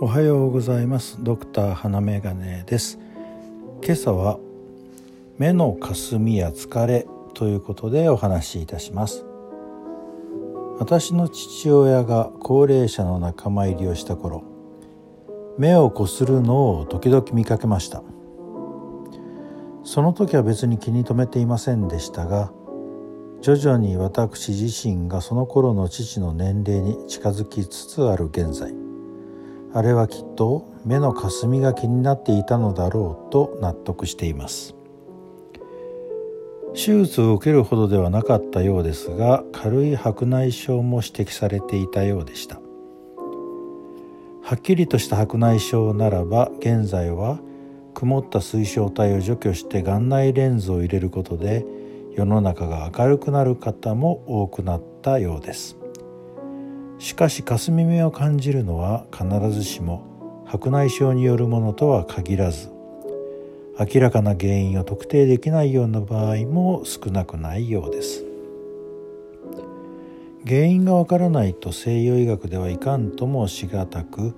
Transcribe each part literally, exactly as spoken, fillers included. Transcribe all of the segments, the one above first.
おはようございます。ドクター花眼鏡です。今朝は目のかすみや疲れということでお話しいたします。私の父親が高齢者の仲間入りをした頃、目をこするのを時々見かけました。その時は別に気に留めていませんでしたが、徐々に私自身がその頃の父の年齢に近づきつつある現在、あれはきっと目のかすみが気になっていたのだろうと納得しています。手術を受けるほどではなかったようですが、軽い白内障も指摘されていたようでした。はっきりとした白内障ならば、現在は曇った水晶体を除去して眼内レンズを入れることで、世の中が明るくなる方も多くなったようです。しかしかすみ目を感じるのは必ずしも白内障によるものとは限らず、明らかな原因を特定できないような場合も少なくないようです。原因がわからないと西洋医学ではいかんともしがたく、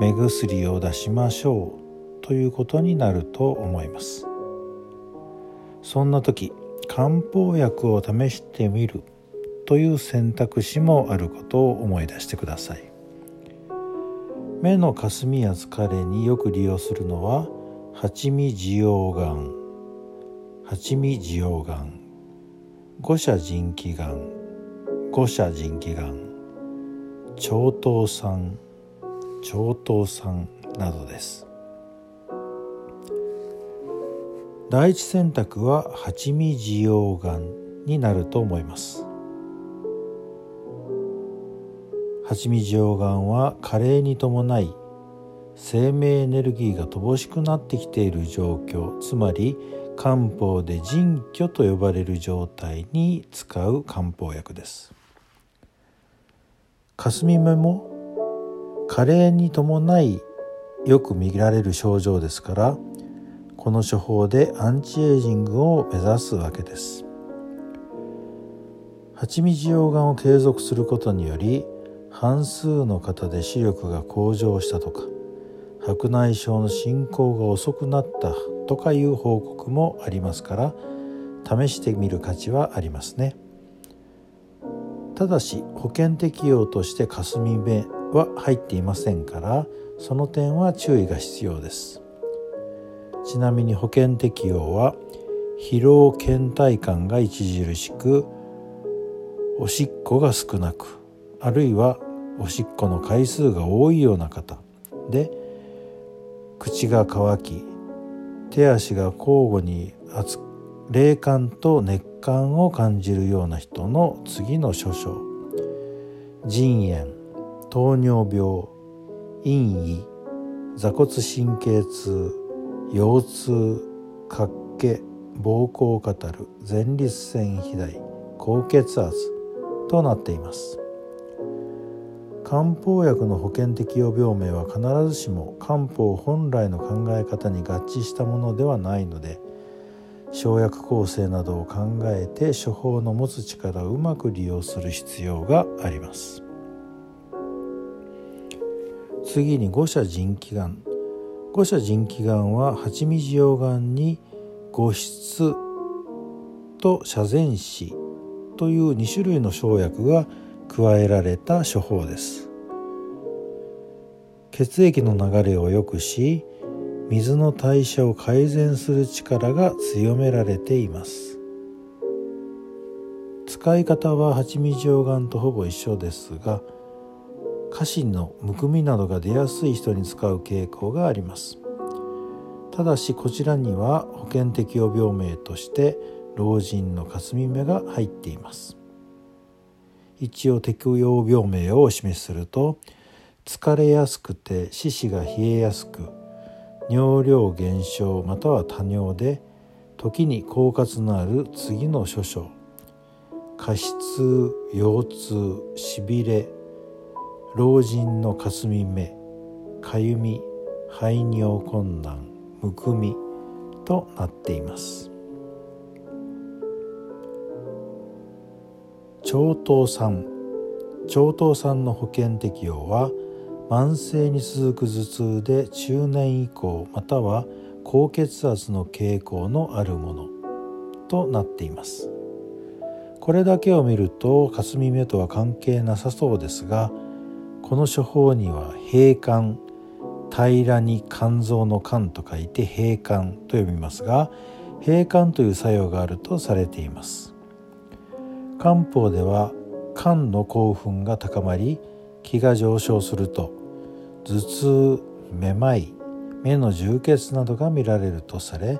目薬を出しましょうということになると思います。そんな時、漢方薬を試してみるという選択肢もあることを思い出してください。目のかすみや疲れによく利用するのは八味地黄丸、八味地黄丸、五社腎気丸、五社腎気丸、長頭酸、長頭酸などです。第一選択は八味地黄丸になると思います。八味地黄丸は加齢に伴い生命エネルギーが乏しくなってきている状況、つまり漢方で腎虚と呼ばれる状態に使う漢方薬です。かすみ目も加齢に伴いよく見られる症状ですから、この処方でアンチエイジングを目指すわけです。八味地黄丸を継続することにより、半数の方で視力が向上したとか、白内障の進行が遅くなったとかいう報告もありますから、試してみる価値はありますね。ただし保険適用としてかすみ目は入っていませんから、その点は注意が必要です。ちなみに保険適用は疲労・倦怠感が著しく、おしっこが少なく、あるいはおしっこの回数が多いような方で、口が乾き、手足が交互に熱冷感と熱感を感じるような人の次の諸症、腎炎、糖尿病、陰翳、坐骨神経痛、腰痛、脚気、膀胱を語る、前立腺肥大、高血圧となっています。漢方薬の保険適用病名は必ずしも漢方本来の考え方に合致したものではないので、生薬構成などを考えて処方の持つ力をうまく利用する必要があります。次に五社腎気丸。五社腎気丸は八味地黄丸に五質と遮善子というに種類の生薬が加えられた処方です。血液の流れを良くし、水の代謝を改善する力が強められています。使い方は八味地黄丸とほぼ一緒ですが、下肢のむくみなどが出やすい人に使う傾向があります。ただしこちらには保険適用病名として老人のかすみ目が入っています。一応適用病名をお示しすると、疲れやすくて四肢が冷えやすく、尿量減少または多尿で、時に狡猾のある次の諸症、下肢痛、腰痛、しびれ、老人のかすみ目、かゆみ、排尿困難、むくみとなっています。長頭酸。長頭酸の保険適用は慢性に続く頭痛で中年以降または高血圧の傾向のあるものとなっています。これだけを見ると霞目とは関係なさそうですが、この処方には平肝、平らに肝臓の肝と書いて平肝と呼びますが、平肝という作用があるとされています。漢方では肝の興奮が高まり気が上昇すると頭痛、めまい、目の充血などが見られるとされ、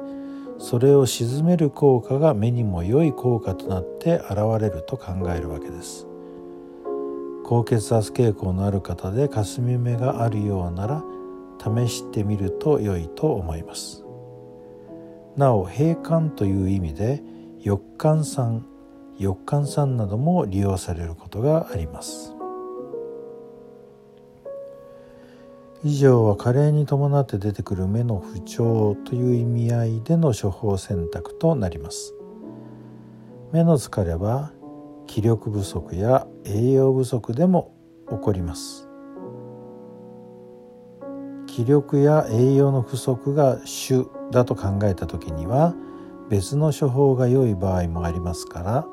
それを鎮める効果が目にも良い効果となって現れると考えるわけです。高血圧傾向のある方で霞目があるようなら試してみると良いと思います。なお平肝という意味で翼甘散、翼甘散なども利用されることがあります。以上は加齢に伴って出てくる目の不調という意味合いでの処方選択となります。目の疲れは気力不足や栄養不足でも起こります。気力や栄養の不足が主だと考えた時には別の処方が良い場合もありますから、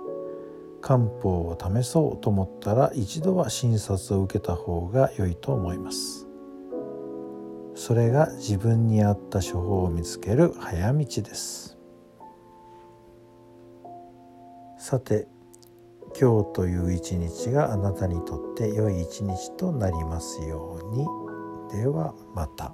漢方を試そうと思ったら一度は診察を受けた方が良いと思います。それが自分に合った処方を見つける早道です。さて、今日という一日があなたにとって良い一日となりますように。ではまた。